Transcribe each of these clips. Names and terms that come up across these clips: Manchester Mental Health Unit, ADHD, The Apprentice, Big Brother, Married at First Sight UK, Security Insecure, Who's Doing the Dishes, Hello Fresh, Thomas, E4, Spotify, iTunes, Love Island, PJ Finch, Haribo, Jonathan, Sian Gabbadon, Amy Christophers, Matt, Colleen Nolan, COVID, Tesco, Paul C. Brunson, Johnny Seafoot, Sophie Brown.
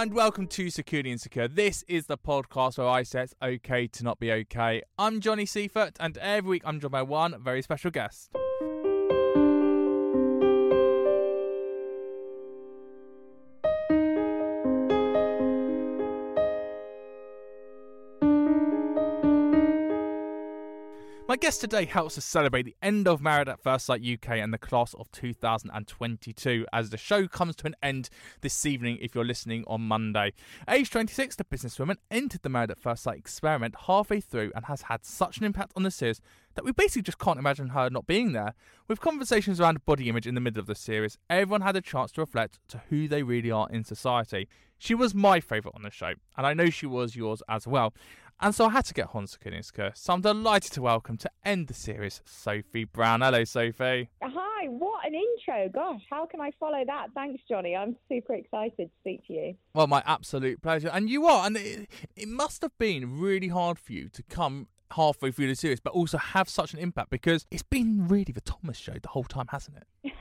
And welcome to Security Insecure. This is the podcast where I say it's okay to not be okay. I'm Johnny Seafoot, and every week I'm joined by one very special guest. My guest today helps us celebrate the end of Married at First Sight UK and the class of 2022 as the show comes to an end this evening if you're listening on Monday. Age 26, the businesswoman entered the Married at First Sight experiment halfway through and has had such an impact on the series that we basically just can't imagine her not being there. With conversations around body image in the middle of the series, everyone had a chance to reflect to who they really are in society. She was my favourite on the show, and I know she was yours as well. And so I had to get her on Security Insecure. So I'm delighted to welcome, to end the series, Sophie Brown. Hello, Sophie. Hi, what an intro. Gosh, how can I follow that? Thanks, Johnny. I'm super excited to speak to you. Well, my absolute pleasure. And you are. And it must have been really hard for you to come halfway through the series, but also have such an impact, because it's been really the Thomas show the whole time, hasn't it?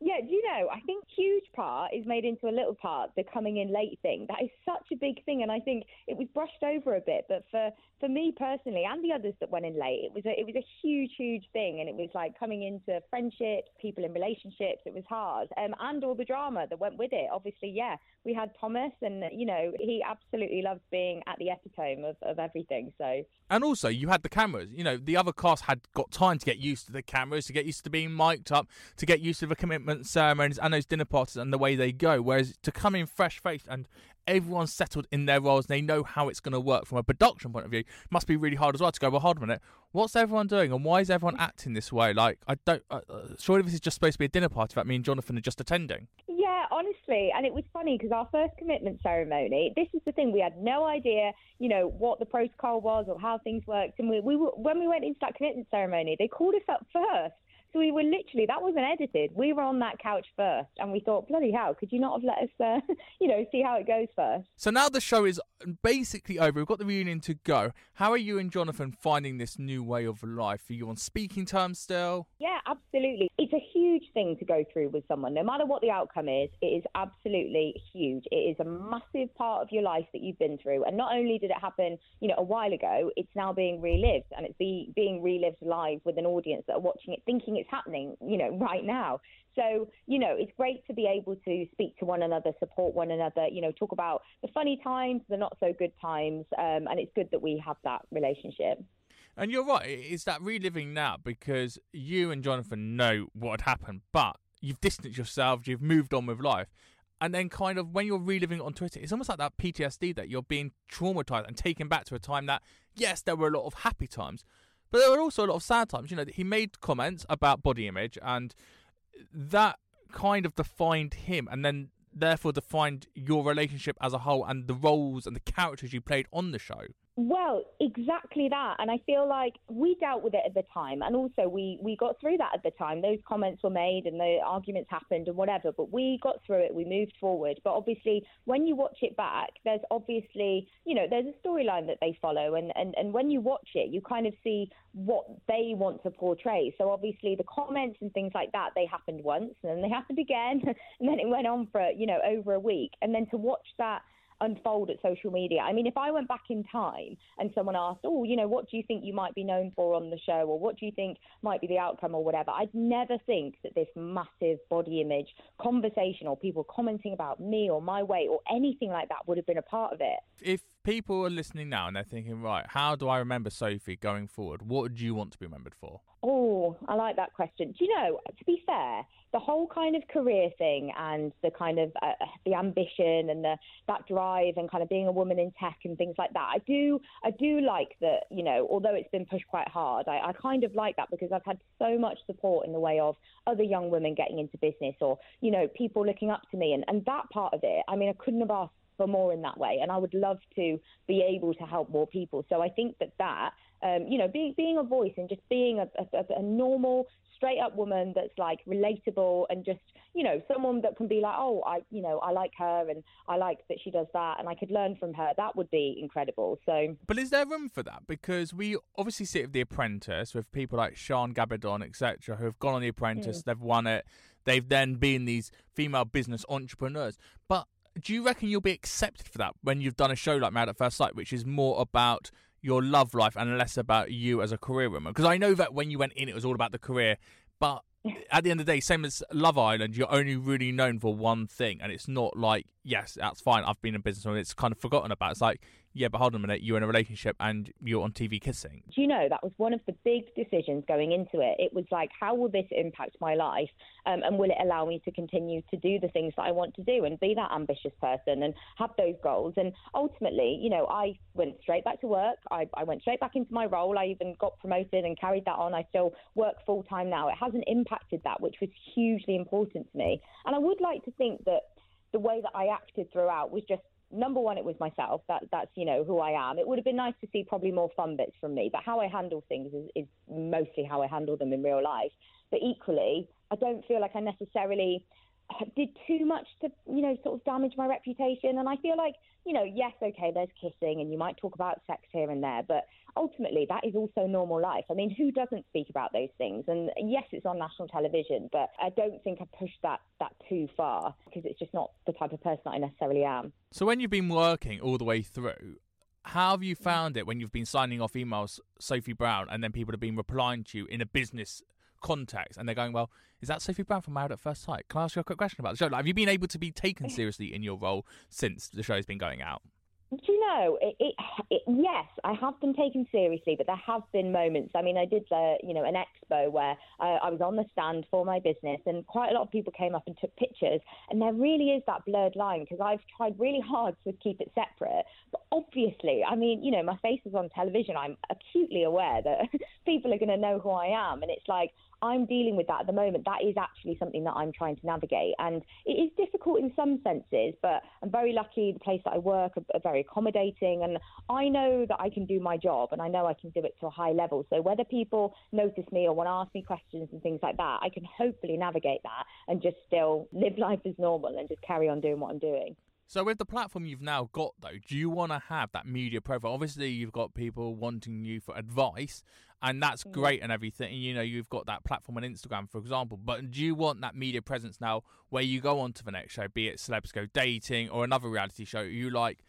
Yeah, do you know, I think huge part is made into a little part, the coming in late thing. That is such a big thing, and I think it was brushed over a bit, but for me personally and the others that went in late, it was a huge thing, and it was like coming into friendships, people in relationships. It was hard, and all the drama that went with it. Obviously, yeah, we had Thomas, and, you know, he absolutely loves being at the epitome of everything. So, and also, you had the cameras. You know, the other cast had got time to get used to the cameras, to get used to being mic'd up, to get used to the commitment ceremonies and those dinner parties and the way they go, whereas to come in fresh-faced and everyone's settled in their roles and they know how it's going to work from a production point of view must be really hard as well, to go, well, hold on a minute, what's everyone doing and why is everyone acting this way? Like, I don't surely this is just supposed to be a dinner party that me and Jonathan are just attending. Yeah, honestly, and it was funny because our first commitment ceremony, this is the thing, we had no idea, you know, what the protocol was or how things worked, and when we went into that commitment ceremony, they called us up first. So we were literally, that wasn't edited. We were on that couch first, and we thought, bloody hell, could you not have let us, see how it goes first? So now the show is basically over. We've got the reunion to go. How are you and Jonathan finding this new way of life? Are you on speaking terms still? Yeah, absolutely. It's a huge thing to go through with someone. No matter what the outcome is, it is absolutely huge. It is a massive part of your life that you've been through. And not only did it happen, you know, a while ago, it's now being relived, and it's being relived live with an audience that are watching it, thinking it's happening, you know, right now. So, you know, it's great to be able to speak to one another, support one another, you know, talk about the funny times, the not so good times, and it's good that we have that relationship. And you're right, it's that reliving now, because you and Jonathan know what had happened, but you've distanced yourselves, you've moved on with life. And then kind of when you're reliving it on Twitter, it's almost like that PTSD that you're being traumatised and taken back to a time that, yes, there were a lot of happy times, but there were also a lot of sad times. You know, he made comments about body image, and that kind of defined him, and then therefore defined your relationship as a whole and the roles and the characters you played on the show. Well, exactly that. And I feel like we dealt with it at the time. And also we got through that at the time. Those comments were made and the arguments happened and whatever. But we got through it. We moved forward. But obviously, when you watch it back, there's obviously, you know, there's a storyline that they follow. And when you watch it, you kind of see what they want to portray. So obviously, the comments and things like that, they happened once and then they happened again. And then it went on for, you know, over a week. And then to watch that unfold at social media. I mean, if I went back in time and someone asked, oh, you know, what do you think you might be known for on the show, or what do you think might be the outcome or whatever, I'd never think that this massive body image conversation or people commenting about me or my weight or anything like that would have been a part of it. If people are listening now and they're thinking, right, how do I remember Sophie going forward? What do you want to be remembered for? Oh, I like that question. Do you know, to be fair, the whole kind of career thing and the kind of the ambition and that drive and kind of being a woman in tech and things like that, I do like that, you know, although it's been pushed quite hard, I kind of like that because I've had so much support in the way of other young women getting into business or, you know, people looking up to me. And that part of it, I mean, I couldn't have asked for more in that way. And I would love to be able to help more people. So I think that you know, being a voice and just being a normal, straight up woman that's like relatable and just, you know, someone that can be like, oh, I like her and I like that she does that and I could learn from her. That would be incredible. So, but is there room for that? Because we obviously see it with The Apprentice, with people like Sian Gabbadon, etc., who have gone on The Apprentice, they've won it, they've then been these female business entrepreneurs. But do you reckon you'll be accepted for that when you've done a show like Married at First Sight, which is more about your love life and less about you as a career woman? Because I know that when you went in, it was all about the career. But at the end of the day, same as Love Island, you're only really known for one thing. And it's not like, yes, that's fine, I've been in business and it's kind of forgotten about. It's like, yeah, but hold on a minute, you're in a relationship and you're on TV kissing. Do you know, that was one of the big decisions going into it. It was like, how will this impact my life? And will it allow me to continue to do the things that I want to do and be that ambitious person and have those goals? And ultimately, you know, I went straight back to work. I went straight back into my role. I even got promoted and carried that on. I still work full time now. It hasn't impacted that, which was hugely important to me. And I would like to think that the way that I acted throughout was just, number one, it was myself. That's, you know, who I am. It would have been nice to see probably more fun bits from me, but how I handle things is mostly how I handle them in real life. But equally, I don't feel like I necessarily did too much to, you know, sort of damage my reputation. And I feel like, you know, yes, okay, there's kissing and you might talk about sex here and there, but ultimately that is also normal life. I mean, who doesn't speak about those things? And yes, it's on national television, but I don't think I pushed that too far because it's just not the type of person that I necessarily am. So when you've been working all the way through, how have you found it when you've been signing off emails, Sophie Brown, and then people have been replying to you in a business context and they're going, well, is that Sophie Brown from Married at First Sight? Can I ask you a quick question about the show? Like, have you been able to be taken seriously in your role since the show's been going out? Do you know, yes, I have been taken seriously, but there have been moments. I mean, I did, an expo where I was on the stand for my business and quite a lot of people came up and took pictures. And there really is that blurred line because I've tried really hard to keep it separate. But obviously, I mean, you know, my face is on television. I'm acutely aware that people are going to know who I am. And it's like, I'm dealing with that at the moment. That is actually something that I'm trying to navigate. And it is difficult in some senses, but I'm very lucky. The place that I work are very accommodating. And I know that I can do my job and I know I can do it to a high level. So whether people notice me or want to ask me questions and things like that, I can hopefully navigate that and just still live life as normal and just carry on doing what I'm doing. So with the platform you've now got, though, do you want to have that media profile? Obviously, you've got people wanting you for advice, and that's great and everything. You know, you've got that platform on Instagram, for example. But do you want that media presence now where you go on to the next show, be it Celebs Go Dating or another reality show? You like,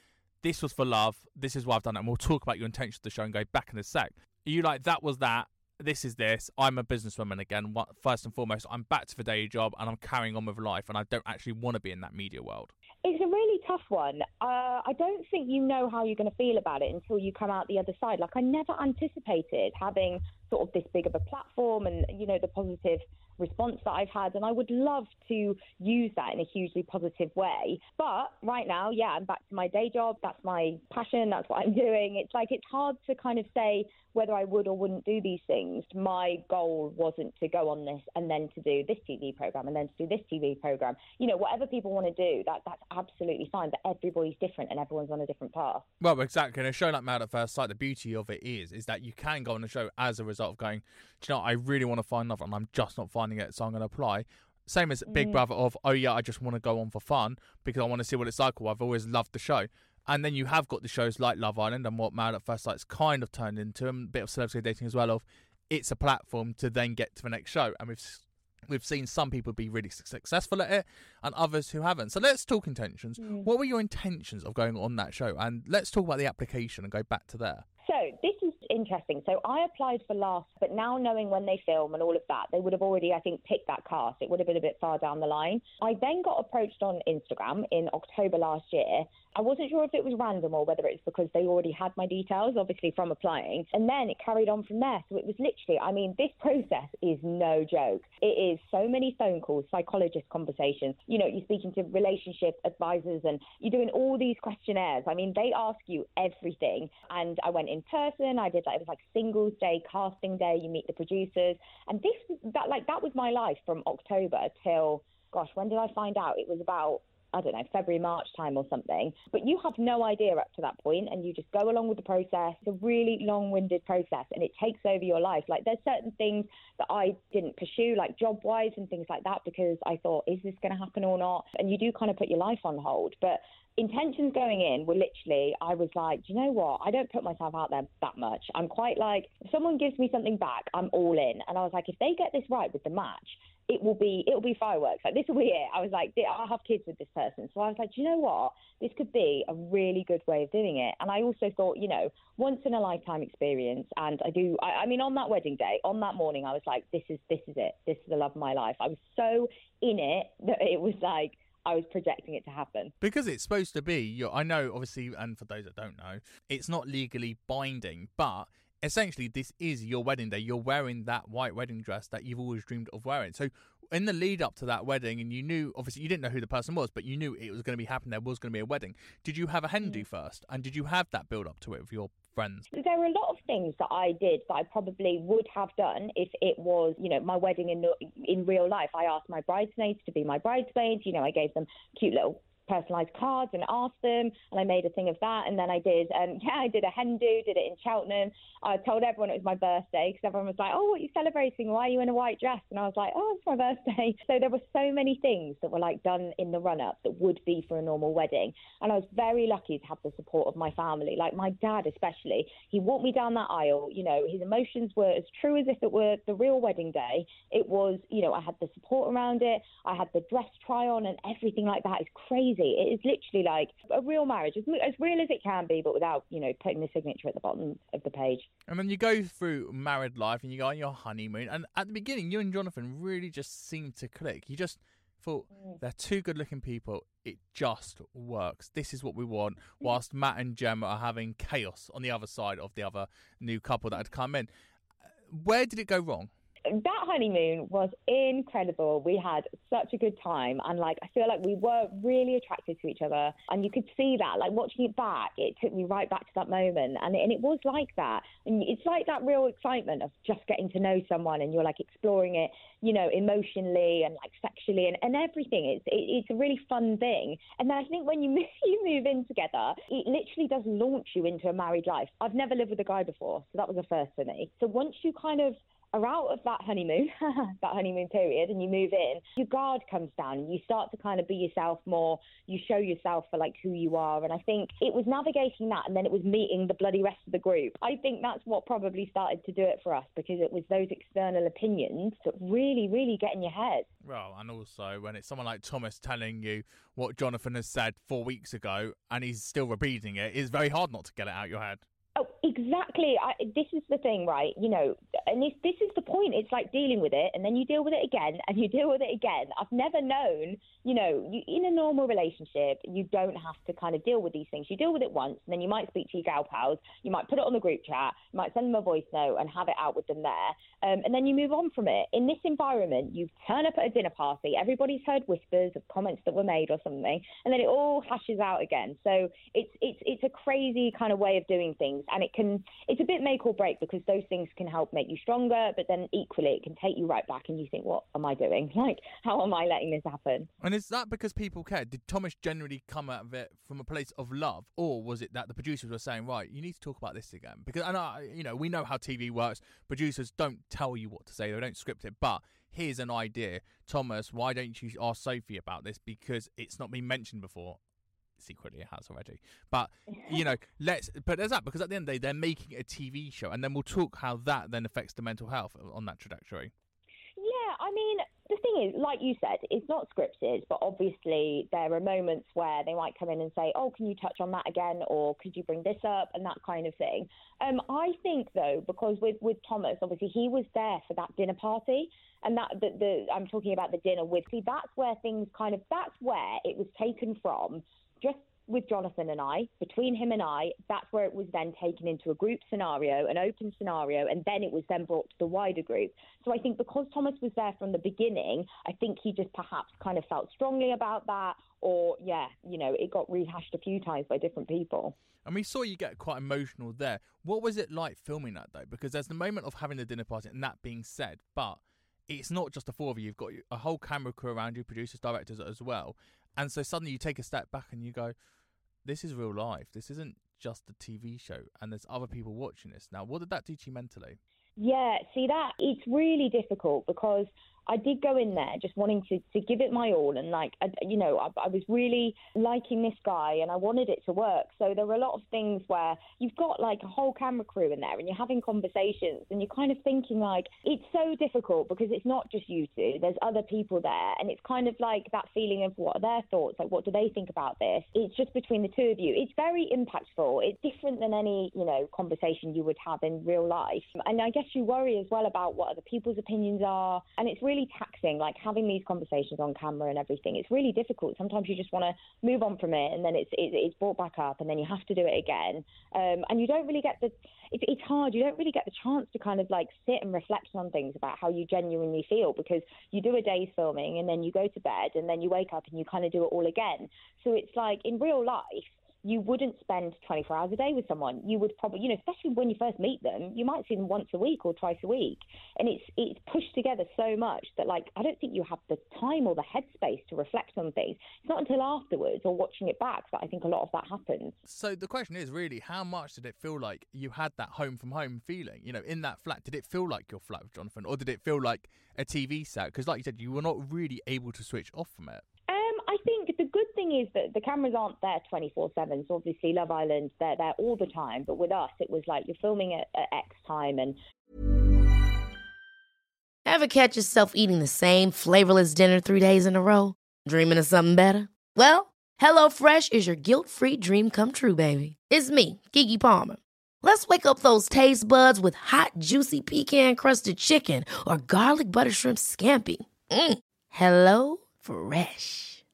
this was for love. This is why I've done it. And we'll talk about your intention of the show and go back in a sec. Are you like, that was that. This is this. I'm a businesswoman again. First and foremost, I'm back to the day job and I'm carrying on with life and I don't actually want to be in that media world. It's a really tough one. I don't think you know how you're going to feel about it until you come out the other side. Like, I never anticipated having sort of this big of a platform and, you know, the positive response that I've had, and I would love to use that in a hugely positive way. But right now, yeah, I'm back to my day job. That's my passion. That's what I'm doing. It's like, it's hard to kind of say whether I would or wouldn't do these things. My goal wasn't to go on this and then to do this TV programme and then to do this TV programme. You know, whatever people want to do, that's absolutely fine, but everybody's different and everyone's on a different path. Well, exactly. And a show like Mad at First Sight, the beauty of it is that you can go on a show as a result of going, do you know, I really want to find love and I'm just not finding it, so I'm going to apply. Same as Big Brother of, oh yeah, I just want to go on for fun because I want to see what it's like. Well, I've always loved the show. And then you have got the shows like Love Island and what Married at First Sight's kind of turned into, and a bit of Celebs Go Dating as well, of it's a platform to then get to the next show. And we've we've seen some people be really successful at it and others who haven't. So let's talk intentions. What were your intentions of going on that show? And let's talk about the application and go back to there. So this is interesting. So I applied for last, but now knowing when they film and all of that, they would have already, I think, picked that cast. It would have been a bit far down the line. I then got approached on Instagram in October last year. I wasn't sure if it was random or whether it's because they already had my details, obviously, from applying. And then it carried on from there. So it was literally, I mean, this process is no joke. It is so many phone calls, psychologist conversations. You know, you're speaking to relationship advisors and you're doing all these questionnaires. I mean, they ask you everything. And I went in person. I did that. It was like singles day, casting day. You meet the producers. And that was my life from October till, gosh, when did I find out? It was about, I don't know, February, March time or something. But you have no idea up to that point and you just go along with the process. It's a really long-winded process and it takes over your life. Like, there's certain things that I didn't pursue, like job-wise and things like that, because I thought, is this going to happen or not? And you do kind of put your life on hold. But intentions going in were literally, I was like, do you know what? I don't put myself out there that much. I'm quite like, if someone gives me something back, I'm all in. And I was like, if they get this right with the match, it'll be fireworks. Like, this will be it. I was like, I'll have kids with this person. So I was like, do you know what? This could be a really good way of doing it. And I also thought, you know, once in a lifetime experience. And I mean, on that wedding day, on that morning, I was like, this is it. This is the love of my life. I was so in it that it was like, I was projecting it to happen. Because it's supposed to be, I know, obviously, and for those that don't know, it's not legally binding, but essentially, this is your wedding day. You're wearing that white wedding dress that you've always dreamed of wearing. So in the lead up to that wedding, and you knew, obviously, you didn't know who the person was, but you knew it was going to be happening. There was going to be a wedding. Did you have a hen do first? And did you have that build up to it with your friends? There were a lot of things that I did that I probably would have done if it was, you know, my wedding in real life. I asked my bridesmaids to be my bridesmaids. You know, I gave them cute little personalised cards and asked them, and I made a thing of that. And then I did a hen do, did it in Cheltenham. I told everyone it was my birthday because everyone was like, oh, what are you celebrating? Why are you in a white dress? And I was like, oh, it's my birthday. So there were so many things that were like done in the run-up that would be for a normal wedding. And I was very lucky to have the support of my family, like my dad especially. He walked me down that aisle. You know, his emotions were as true as if it were the real wedding day. It was, you know, I had the support around it. I had the dress try on and everything like that. It's crazy. It is literally like a real marriage, as real as it can be, but without, you know, putting the signature at the bottom of the page. And then you go through married life and you go on your honeymoon. And at the beginning, you and Jonathan really just seemed to click. You just thought, they're two good-looking people. It just works. This is what we want. Whilst Matt and Gemma are having chaos on the other side of the other new couple that had come in. Where did it go wrong? That honeymoon was incredible. We had such a good time. And like, I feel like we were really attracted to each other. And you could see that, like watching it back, it took me right back to that moment. And it was like that. And it's like that real excitement of just getting to know someone and you're like exploring it, you know, emotionally and like sexually and everything. It's a really fun thing. And then I think when you move in together, it literally does launch you into a married life. I've never lived with a guy before. So that was a first for me. So once you kind of are out of that honeymoon, that honeymoon period, and you move in, your guard comes down and you start to kind of be yourself more. You show yourself for like who you are. And I think it was navigating that, and then it was meeting the bloody rest of the group. I think that's what probably started to do it for us, because it was those external opinions that really, really get in your head. Well, and also when it's someone like Thomas telling you what Jonathan has said 4 weeks ago and he's still repeating it, it's very hard not to get it out your head. Oh, exactly. This is the thing, right? You know, and this is the point. It's like dealing with it, and then you deal with it again, and you deal with it again. I've never known, you know, in a normal relationship, you don't have to kind of deal with these things. You deal with it once, and then you might speak to your gal pals. You might put it on the group chat. You might send them a voice note and have it out with them there. And then you move on from it. In this environment, you turn up at a dinner party. Everybody's heard whispers of comments that were made or something, and then it all hashes out again. So it's a crazy kind of way of doing things. And it's a bit make or break, because those things can help make you stronger, but then equally it can take you right back and you think, what am I doing? Like, how am I letting this happen? And is that because people care? Did Thomas generally come out of it from a place of love, or was it that the producers were saying, right, you need to talk about this again? Because, and you know, we know how TV works. Producers don't tell you what to say. They don't script it, but here's an idea. Thomas, why don't you ask Sophie about this? Because it's not been mentioned before. Secretly it has already, but you know, but there's that, because at the end of the day they're making a TV show, and then we'll talk how that then affects the mental health on that trajectory. Yeah, I mean, The thing is, like you said, it's not scripted, but obviously there are moments where they might come in and say, oh, can you touch on that again? Or could you bring this up? And that kind of thing. I think, though, because with Thomas, obviously he was there for that dinner party. And that I'm talking about the dinner with. See, that's where things that's where it was taken from. Just with Jonathan and I, between him and I, that's where it was then taken into a group scenario, an open scenario, and then it was then brought to the wider group. So I think because Thomas was there from the beginning, I think he just perhaps kind of felt strongly about that, or, yeah, you know, it got rehashed a few times by different people. And we saw you get quite emotional there. What was it like filming that, though? Because there's the moment of having the dinner party and that being said, but it's not just the four of you. You've got a whole camera crew around you, producers, directors as well. And so suddenly you take a step back and you go, this is real life. This isn't just a TV show. And there's other people watching this. Now, what did that do to you mentally? Yeah, see that? It's really difficult because I did go in there just wanting to give it my all. And I was really liking this guy and I wanted it to work. So there were a lot of things where you've got like a whole camera crew in there and you're having conversations and you're kind of thinking like, it's so difficult because it's not just you two, there's other people there. And it's kind of like that feeling of what are their thoughts? Like, what do they think about this? It's just between the two of you. It's very impactful. It's different than any, you know, conversation you would have in real life. And I guess you worry as well about what other people's opinions are. And it's really taxing, like having these conversations on camera and everything. It's really difficult. Sometimes you just want to move on from it, and then it's brought back up, and then you have to do it again. And you don't really get it's hard. You don't really get the chance to kind of like sit and reflect on things about how you genuinely feel, because you do a day's filming and then you go to bed and then you wake up and you kind of do it all again. So it's like in real life, you wouldn't spend 24 hours a day with someone. You would probably, you know, especially when you first meet them, you might see them once a week or twice a week. And it's pushed together so much that, like, I don't think you have the time or the headspace to reflect on things. It's not until afterwards or watching it back that I think a lot of that happens. So the question is really, how much did it feel like you had that home from home feeling? You know, in that flat, did it feel like your flat with Jonathan, or did it feel like a TV set? Because like you said, you were not really able to switch off from it. I think the good thing is that the cameras aren't there 24/7. So obviously Love Island, they're there all the time. But with us, it was like you're filming at X time. And ever catch yourself eating the same flavorless dinner 3 days in a row? Dreaming of something better? Well, Hello Fresh is your guilt-free dream come true, baby. It's me, Keke Palmer. Let's wake up those taste buds with hot, juicy pecan-crusted chicken or garlic butter shrimp scampi. Hello Fresh.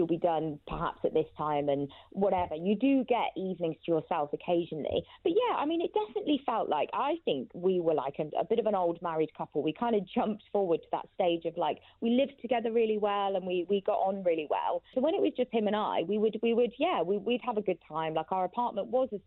you'll be done perhaps at this time and whatever. You do get evenings to yourself occasionally. But yeah, I mean, it definitely felt like, I think we were like a bit of an old married couple. We kind of jumped forward to that stage of like, we lived together really well and we got on really well. So when it was just him and I, we'd have a good time. Like, our apartment was, a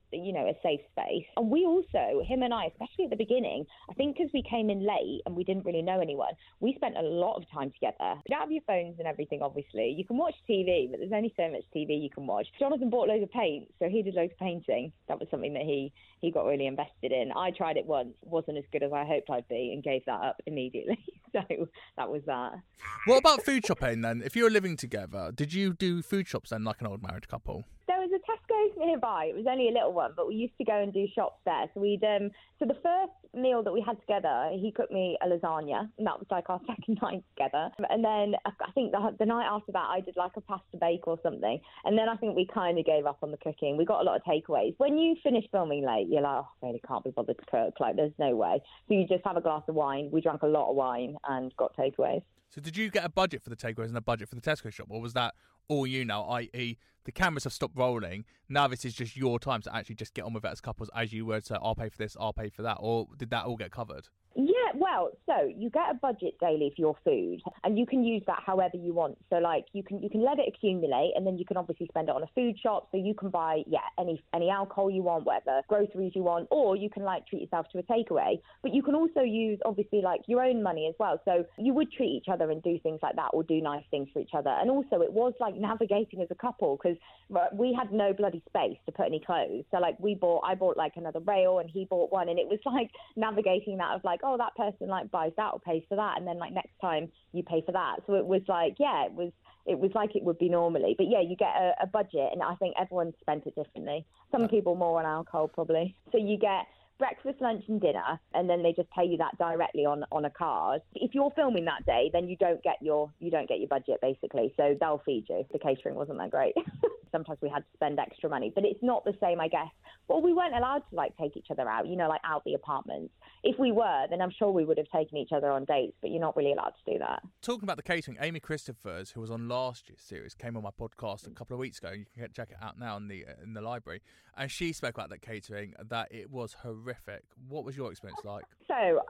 safe space. And we also, him and I, especially at the beginning, I think because we came in late and we didn't really know anyone, we spent a lot of time together. You don't have your phones and everything, obviously. You can watch TV, but there's only so much TV you can watch. Jonathan bought loads of paint, so he did loads of painting. That was something that he got really invested in. I tried it once, wasn't as good as I hoped I'd be, and gave that up immediately. So that was that. What about food shopping then? If you were living together, did you do food shops then, like an old married couple? There was a Tesco's nearby. It was only a little one, but we used to go and do shops there. So we'd so the first meal that we had together, he cooked me a lasagna, and that was like our second night together. And then I think the night after that, I did like a pasta bake or something. And then I think we kind of gave up on the cooking. We got a lot of takeaways. When you finish filming late, you're like, oh, I really can't be bothered to cook. Like, there's no way. So you just have a glass of wine. We drank a lot of wine and got takeaways. So did you get a budget for the takeaways and a budget for the Tesco shop, or was that all you now, i.e. the cameras have stopped rolling, now this is just your time to actually just get on with it as couples as you were, so I'll pay for this, I'll pay for that, or did that all get covered? Yeah, well, so you get a budget daily for your food and you can use that however you want. So like you can let it accumulate, and then you can obviously spend it on a food shop, so you can buy any alcohol you want, whatever groceries you want, or you can like treat yourself to a takeaway. But you can also use obviously like your own money as well. So you would treat each other and do things like that, or do nice things for each other. And also it was like navigating as a couple, because we had no bloody space to put any clothes. So like I bought like another rail and he bought one, and it was like navigating that of like, oh, that person like buys that or pays for that, and then like next time you pay for that. So it was like, yeah, it was like it would be normally. But yeah, you get a budget, and I think everyone spent it differently. Some people more on alcohol probably. So you get breakfast, lunch and dinner, and then they just pay you that directly on a card. If you're filming that day, then you don't get your budget basically, so they'll feed you. The catering wasn't that great. Sometimes we had to spend extra money, but it's not the same, I guess. Well, we weren't allowed to like take each other out, like out the apartments. If we were, then I'm sure we would have taken each other on dates, but you're not really allowed to do that. Talking about the catering, Amy Christophers, who was on last year's series, came on my podcast a couple of weeks ago. You can check it out now in the library. And she spoke about that catering, that it was horrific. What was your experience like? So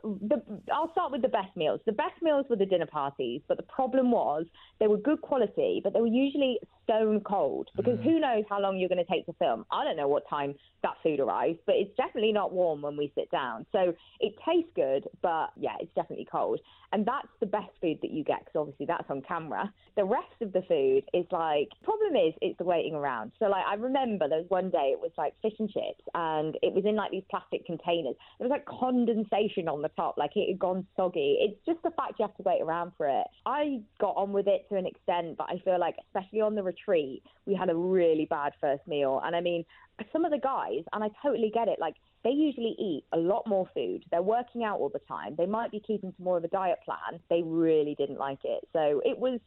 I'll start with the best meals. The best meals were the dinner parties, but the problem was they were good quality, but they were usually stone cold, because who knows how long you're going to take to film. I don't know what time that food arrives, but it's definitely not warm when we sit down. So it tastes good, but yeah, it's definitely cold. And that's the best food that you get, because obviously that's on camera. The rest of the food is like, problem is, it's the waiting around. So like, I remember there was one day it was like fish and chips, and it was in like these plastic containers. There was like condensation on the top, like it had gone soggy. It's just the fact you have to wait around for it. I got on with it to an extent, but I feel like, especially on the retreat, we had a really bad first meal. And I mean, some of the guys, and I totally get it, like they usually eat a lot more food, they're working out all the time, they might be keeping to more of a diet plan. They really didn't like it, so it was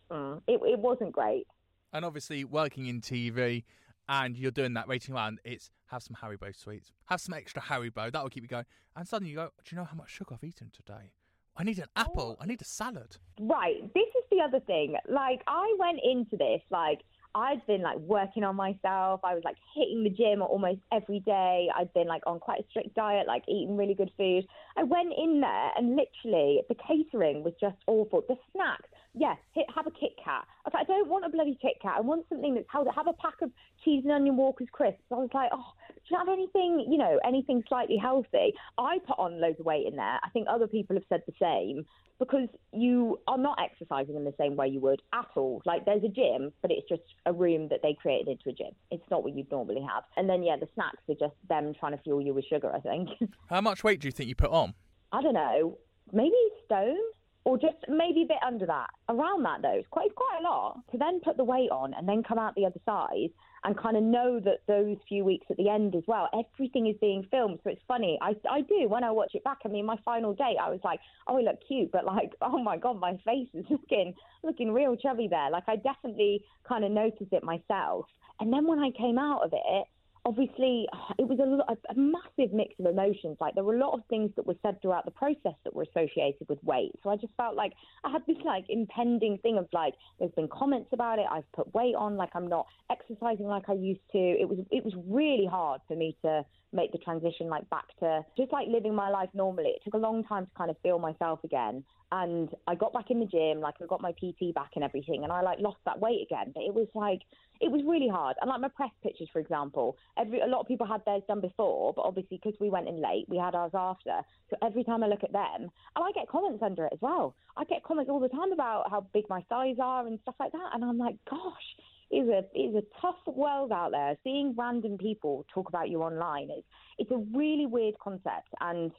it wasn't great. And obviously working in TV and you're doing that rating round, it's have some Haribo sweets, have some extra Haribo, that'll keep you going. And suddenly you go, do you know how much sugar I've eaten today? I need an apple, I need a salad. Right, this is the other thing. Like, I went into this like I'd been like working on myself. I was like hitting the gym almost every day. I'd been like on quite a strict diet, like eating really good food. I went in there and literally the catering was just awful. The snacks, yes, have a Kit Kat. I don't want a bloody Kit Kat. I want something that's held. Have a pack of cheese and onion Walker's crisps. I was like, oh, do you have anything, anything slightly healthy? I put on loads of weight in there. I think other people have said the same, because you are not exercising in the same way you would at all. Like, there's a gym, but it's just a room that they created into a gym. It's not what you'd normally have. And then, yeah, the snacks are just them trying to fuel you with sugar, I think. How much weight do you think you put on? I don't know. Maybe stone? Or just maybe a bit under that. Around that, though, it's quite a lot. To then put the weight on and then come out the other side and kind of know that those few weeks at the end as well, everything is being filmed. So it's funny. I do, when I watch it back, I mean, my final date, I was like, oh, I look cute. But like, oh, my God, my face is looking real chubby there. Like, I definitely kind of noticed it myself. And then when I came out of it, obviously, it was a massive mix of emotions. Like, there were a lot of things that were said throughout the process that were associated with weight. So I just felt like I had this, like, impending thing of, like, there's been comments about it. I've put weight on. Like, I'm not exercising like I used to. It was really hard for me to make the transition, like, back to just, like, living my life normally. It took a long time to kind of feel myself again. And I got back in the gym, like, I got my PT back and everything, and I, like, lost that weight again. But it was, like, it was really hard. And, like, my press pictures, for example, a lot of people had theirs done before, but obviously because we went in late, we had ours after. So every time I look at them, and I get comments under it as well. I get comments all the time about how big my thighs are and stuff like that. And I'm like, gosh, it's a tough world out there. Seeing random people talk about you online, it's a really weird concept. And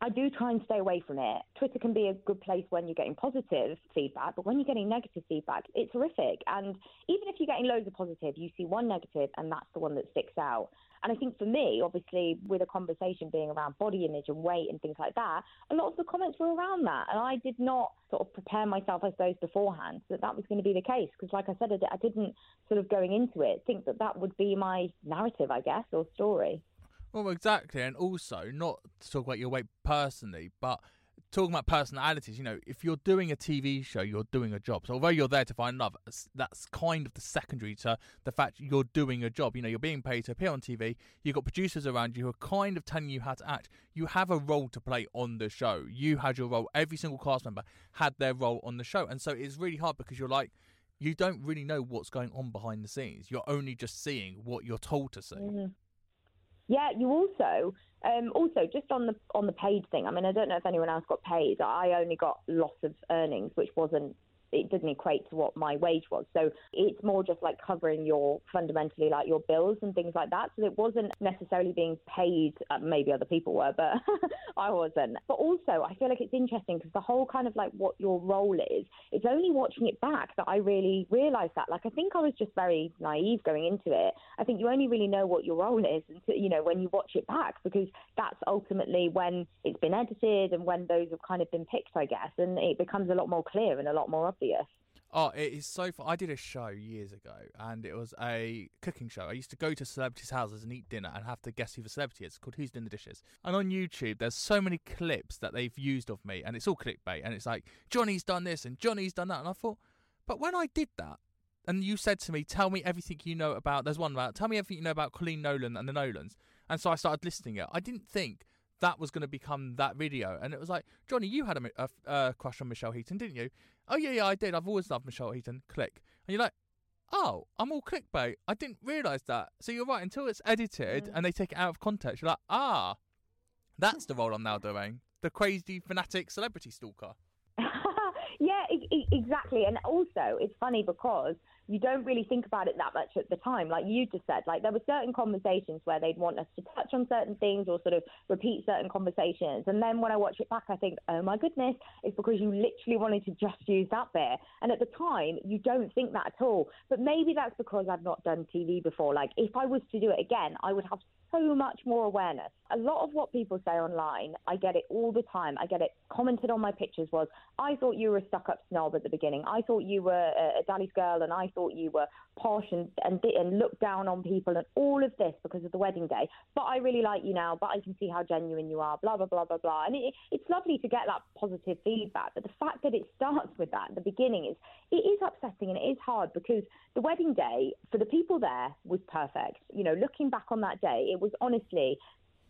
I do try and stay away from it. Twitter can be a good place when you're getting positive feedback, but when you're getting negative feedback, it's horrific. And even if you're getting loads of positive, you see one negative and that's the one that sticks out. And I think for me, obviously, with a conversation being around body image and weight and things like that, a lot of the comments were around that. And I did not sort of prepare myself, I suppose, beforehand that was going to be the case. Because like I said, I didn't sort of going into it think that would be my narrative, I guess, or story. Well, exactly, and also not to talk about your weight personally, but talking about personalities, you know, if you're doing a TV show, you're doing a job. So although you're there to find love, that's kind of the secondary to the fact you're doing a job. You know, you're being paid to appear on TV. You've got producers around you who are kind of telling you how to act. You have a role to play on the show. You had your role. Every single cast member had their role on the show. And so it's really hard because you're like, you don't really know what's going on behind the scenes. You're only just seeing what you're told to see. Mm-hmm. Yeah, you also just on the paid thing. I mean, I don't know if anyone else got paid. I only got loss of earnings, which it didn't equate to what my wage was. So it's more just like covering your fundamentally like your bills and things like that. So it wasn't necessarily being paid. Maybe other people were, but I wasn't. But also I feel like it's interesting because the whole kind of like what your role is, it's only watching it back that I really realised that. Like I think I was just very naive going into it. I think you only really know what your role is, you know, when you watch it back, because that's ultimately when it's been edited and when those have kind of been picked, I guess. And it becomes a lot more clear and a lot more obvious. Oh, it is so fun. I did a show years ago and it was a cooking show. I used to go to celebrities' houses and eat dinner and have to guess who the celebrity is. It's called Who's Doing the Dishes. And on YouTube, there's so many clips that they've used of me and it's all clickbait. And it's like, Johnny's done this and Johnny's done that. And I thought, but when I did that, and you said to me, tell me everything you know about, there's one about, tell me everything you know about Colleen Nolan and the Nolans. And so I started listing it. I didn't think that was going to become that video. And it was like, Johnny, you had a crush on Michelle Heaton, didn't you? Oh, yeah, I did. I've always loved Michelle Heaton. Click. And you're like, oh, I'm all clickbait. I didn't realise that. So you're right, until it's edited and they take it out of context, you're like, ah, that's the role I'm now doing. The crazy fanatic celebrity stalker. Yeah, exactly. And also, it's funny because you don't really think about it that much at the time. Like you just said, like there were certain conversations where they'd want us to touch on certain things or sort of repeat certain conversations. And then when I watch it back, I think, oh my goodness, it's because you literally wanted to just use that bit. And at the time, you don't think that at all. But maybe that's because I've not done TV before. Like if I was to do it again, I would have so much more awareness. A lot of what people say online, I get it all the time. I get it commented on my pictures was, I thought you were a stuck-up snob at the beginning. I thought you were a daddy's girl and I thought you were posh and looked down on people and all of this because of the wedding day. But I really like you now, but I can see how genuine you are, blah, blah, blah, blah, blah. And it's lovely to get that positive feedback. But the fact that it starts with that at the beginning is upsetting and it is hard because the wedding day for the people there was perfect. You know, looking back on that day, it was honestly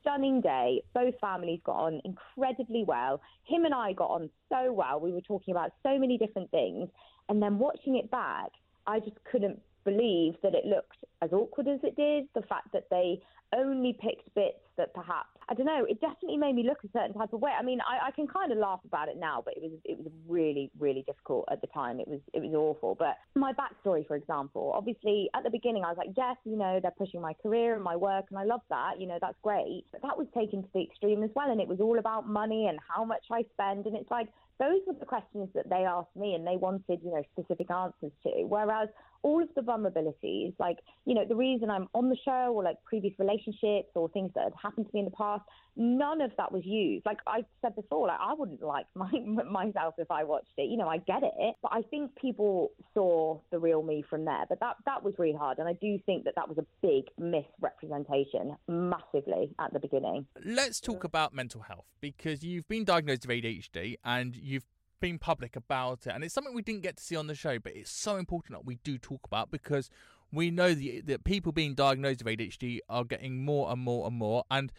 stunning day. Both families got on incredibly well. Him and I got on so well. We were talking about so many different things. And then watching it back, I just couldn't believe that it looked as awkward as it did. The fact that they only picked bits that perhaps, I don't know, it definitely made me look a certain type of way. I mean, I can kind of laugh about it now, but it was really, really difficult at the time. It was awful. But my backstory, for example, obviously at the beginning, I was like, yes, you know, they're pushing my career and my work and I love that, you know, that's great. But that was taken to the extreme as well. And it was all about money and how much I spend. And it's like, those were the questions that they asked me and they wanted, you know, specific answers to. Whereas all of the vulnerabilities, like, you know, the reason I'm on the show or like previous relationships or things that had happened to me in the past, none of that was used. Like I said before, like I wouldn't like myself if I watched it. You know, I get it. But I think people saw the real me from there. But that was really hard. And I do think that was a big misrepresentation massively at the beginning. Let's talk about mental health, because you've been diagnosed with ADHD and you've being public about it, and it's something we didn't get to see on the show, but it's so important that we do talk about, because we know that people being diagnosed with ADHD are getting more and more and more, and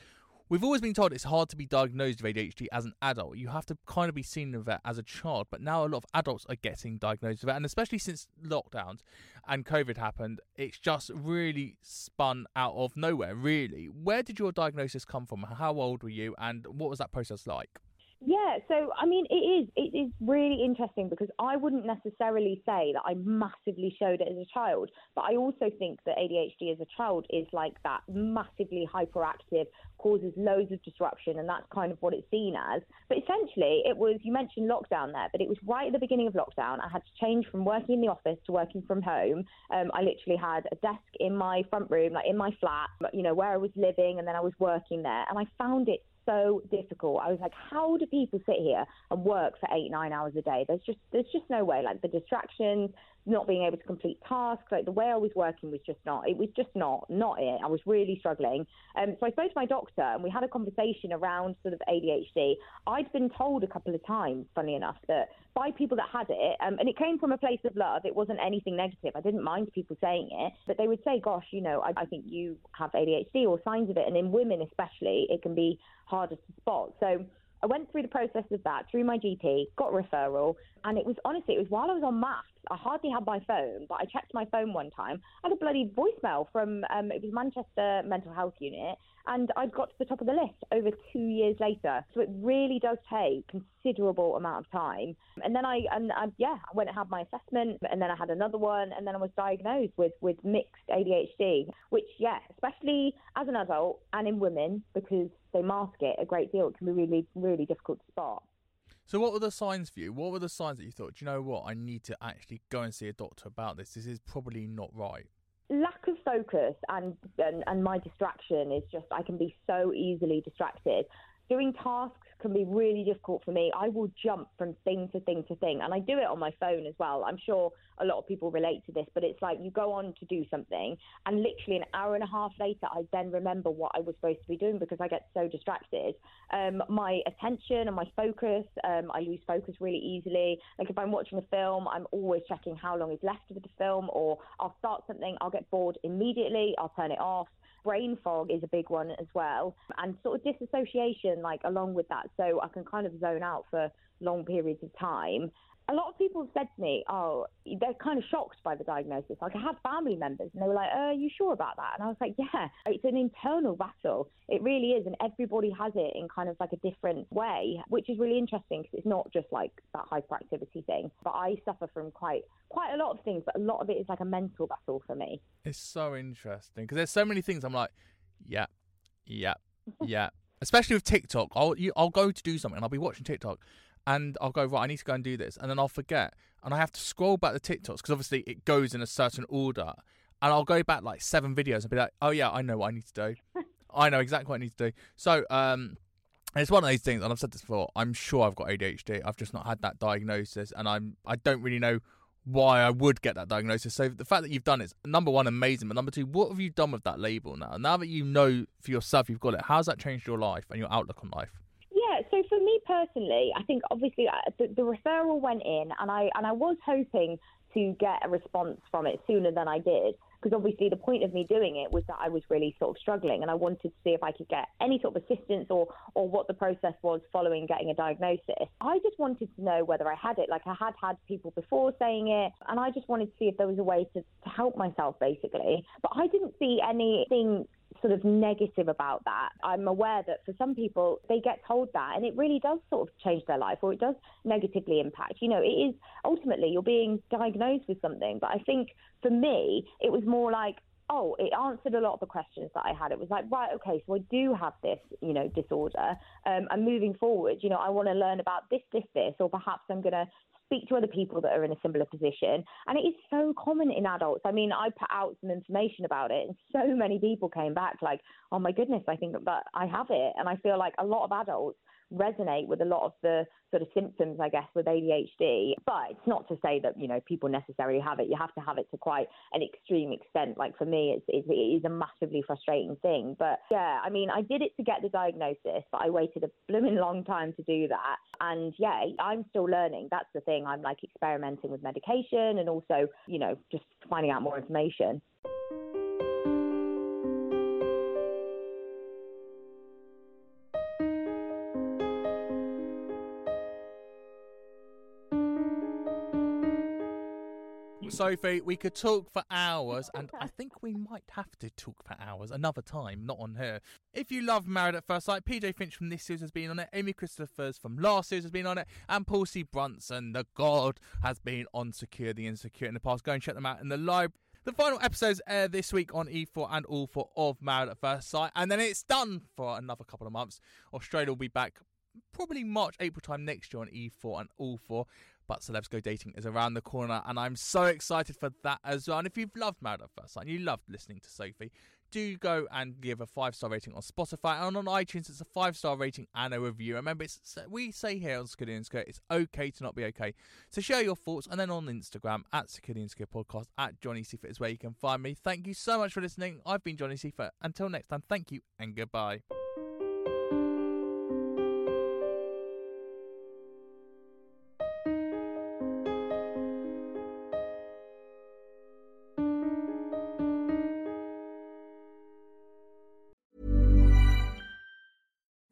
we've always been told it's hard to be diagnosed with ADHD as an adult. You have to kind of be seen of it as a child, but now a lot of adults are getting diagnosed with it, and especially since lockdowns and COVID happened, it's just really spun out of nowhere, really. Where did your diagnosis come from? How old were you, and what was that process like? Yeah, so, I mean, it is really interesting, because I wouldn't necessarily say that I massively showed it as a child, but I also think that ADHD as a child is like that massively hyperactive, causes loads of disruption, and that's kind of what it's seen as. But essentially, it was, you mentioned lockdown there, but it was right at the beginning of lockdown. I had to change from working in the office to working from home. I literally had a desk in my front room, like in my flat, you know, where I was living, and then I was working there, and I found it so difficult. I was like, how do people sit here and work for 8-9 hours a day? There's just no way. Like the distractions, not being able to complete tasks, like the way I was working was just not it. I was really struggling. So I spoke to my doctor and we had a conversation around sort of ADHD. I'd been told a couple of times, funny enough, that by people that had it, and it came from a place of love. It wasn't anything negative. I didn't mind people saying it, but they would say, gosh, you know, I think you have ADHD or signs of it. And in women especially, it can be harder to spot. So I went through the process of that, through my GP, got referral, and it was honestly, it was while I was on maths. I hardly had my phone, but I checked my phone one time. I had a bloody voicemail from, it was Manchester Mental Health Unit, and I'd got to the top of the list over 2 years later. So it really does take considerable amount of time. And then I went and had my assessment, and then I had another one, and then I was diagnosed with mixed ADHD, which, yeah, especially as an adult and in women, because they mask it a great deal, it can be really, really difficult to spot. So what were the signs for you? What were the signs that you thought, do you know what, I need to actually go and see a doctor about this? This is probably not right. Lack of focus and my distraction is just, I can be so easily distracted. Doing tasks can be really difficult for me. I will jump from thing to thing to thing. And I do it on my phone as well. I'm sure a lot of people relate to this, but it's like you go on to do something and literally an hour and a half later, I then remember what I was supposed to be doing because I get so distracted. My attention and my focus, I lose focus really easily. Like if I'm watching a film, I'm always checking how long is left of the film, or I'll start something, I'll get bored immediately, I'll turn it off. Brain fog is a big one as well, and sort of disassociation like along with that, so I can kind of zone out for long periods of time. A lot of people have said to me, oh, they're kind of shocked by the diagnosis. Like I had family members and they were like, are you sure about that? And I was like, yeah, it's an internal battle. It really is. And everybody has it in kind of like a different way, which is really interesting because it's not just like that hyperactivity thing. But I suffer from quite a lot of things, but a lot of it is like a mental battle for me. It's so interesting because there's so many things I'm like, yeah. Especially with TikTok. I'll go to do something and I'll be watching TikTok. And I'll go, right, I need to go and do this. And then I'll forget. And I have to scroll back the TikToks because obviously it goes in a certain order. And I'll go back like 7 videos and be like, oh, yeah, I know what I need to do. I know exactly what I need to do. So it's one of those things, and I've said this before, I'm sure I've got ADHD. I've just not had that diagnosis. And I don't really know why I would get that diagnosis. So the fact that you've done it is, number one, amazing. But number two, what have you done with that label now? Now that you know for yourself you've got it, how's that changed your life and your outlook on life? Yeah, so for me personally, I think obviously the referral went in and I was hoping to get a response from it sooner than I did, because obviously the point of me doing it was that I was really sort of struggling and I wanted to see if I could get any sort of assistance or what the process was following getting a diagnosis. I just wanted to know whether I had it. Like I had had people before saying it, and I just wanted to see if there was a way to help myself basically. But I didn't see anything sort of negative about that. I'm aware that for some people, they get told that and it really does sort of change their life, or it does negatively impact. You know, it is ultimately you're being diagnosed with something. But I think for me, it was more like, oh, it answered a lot of the questions that I had. It was like, right, okay, so I do have this, you know, disorder. And moving forward, you know, I want to learn about this, or perhaps I'm going to speak to other people that are in a similar position. And it is so common in adults. I mean, I put out some information about it and so many people came back like, oh my goodness, I think that I have it. And I feel like a lot of adults resonate with a lot of the sort of symptoms, I guess, with ADHD. But it's not to say that, you know, people necessarily have it. You have to have it to quite an extreme extent. Like for me, it is a massively frustrating thing. But yeah, I mean, I did it to get the diagnosis, but I waited a blooming long time to do that. And yeah, I'm still learning. That's the thing. I'm like experimenting with medication and also, you know, just finding out more information. Sophie, we could talk for hours, and I think we might have to talk for hours another time, not on here. If you love Married at First Sight, PJ Finch from this series has been on it, Amy Christophers from last series has been on it, and Paul C. Brunson, the God, has been on Security Insecure in the past. Go and check them out in the library. The final episodes air this week on E4 and all four of Married at First Sight, and then it's done for another couple of months. Australia will be back probably March, April time next year on E4 and all four. But Celebs Go Dating is around the corner and I'm so excited for that as well. And if you've loved Married at First Sight and you loved listening to Sophie, do go and give a 5-star rating on Spotify and on iTunes. It's a 5-star rating and a review. Remember, we say here on Security Insecure, it's okay to not be okay. So share your thoughts, and then on Instagram at Security Insecure Podcast, at Johnny Seafoot is where you can find me. Thank you so much for listening. I've been Johnny Seafoot. Until next time, thank you and goodbye.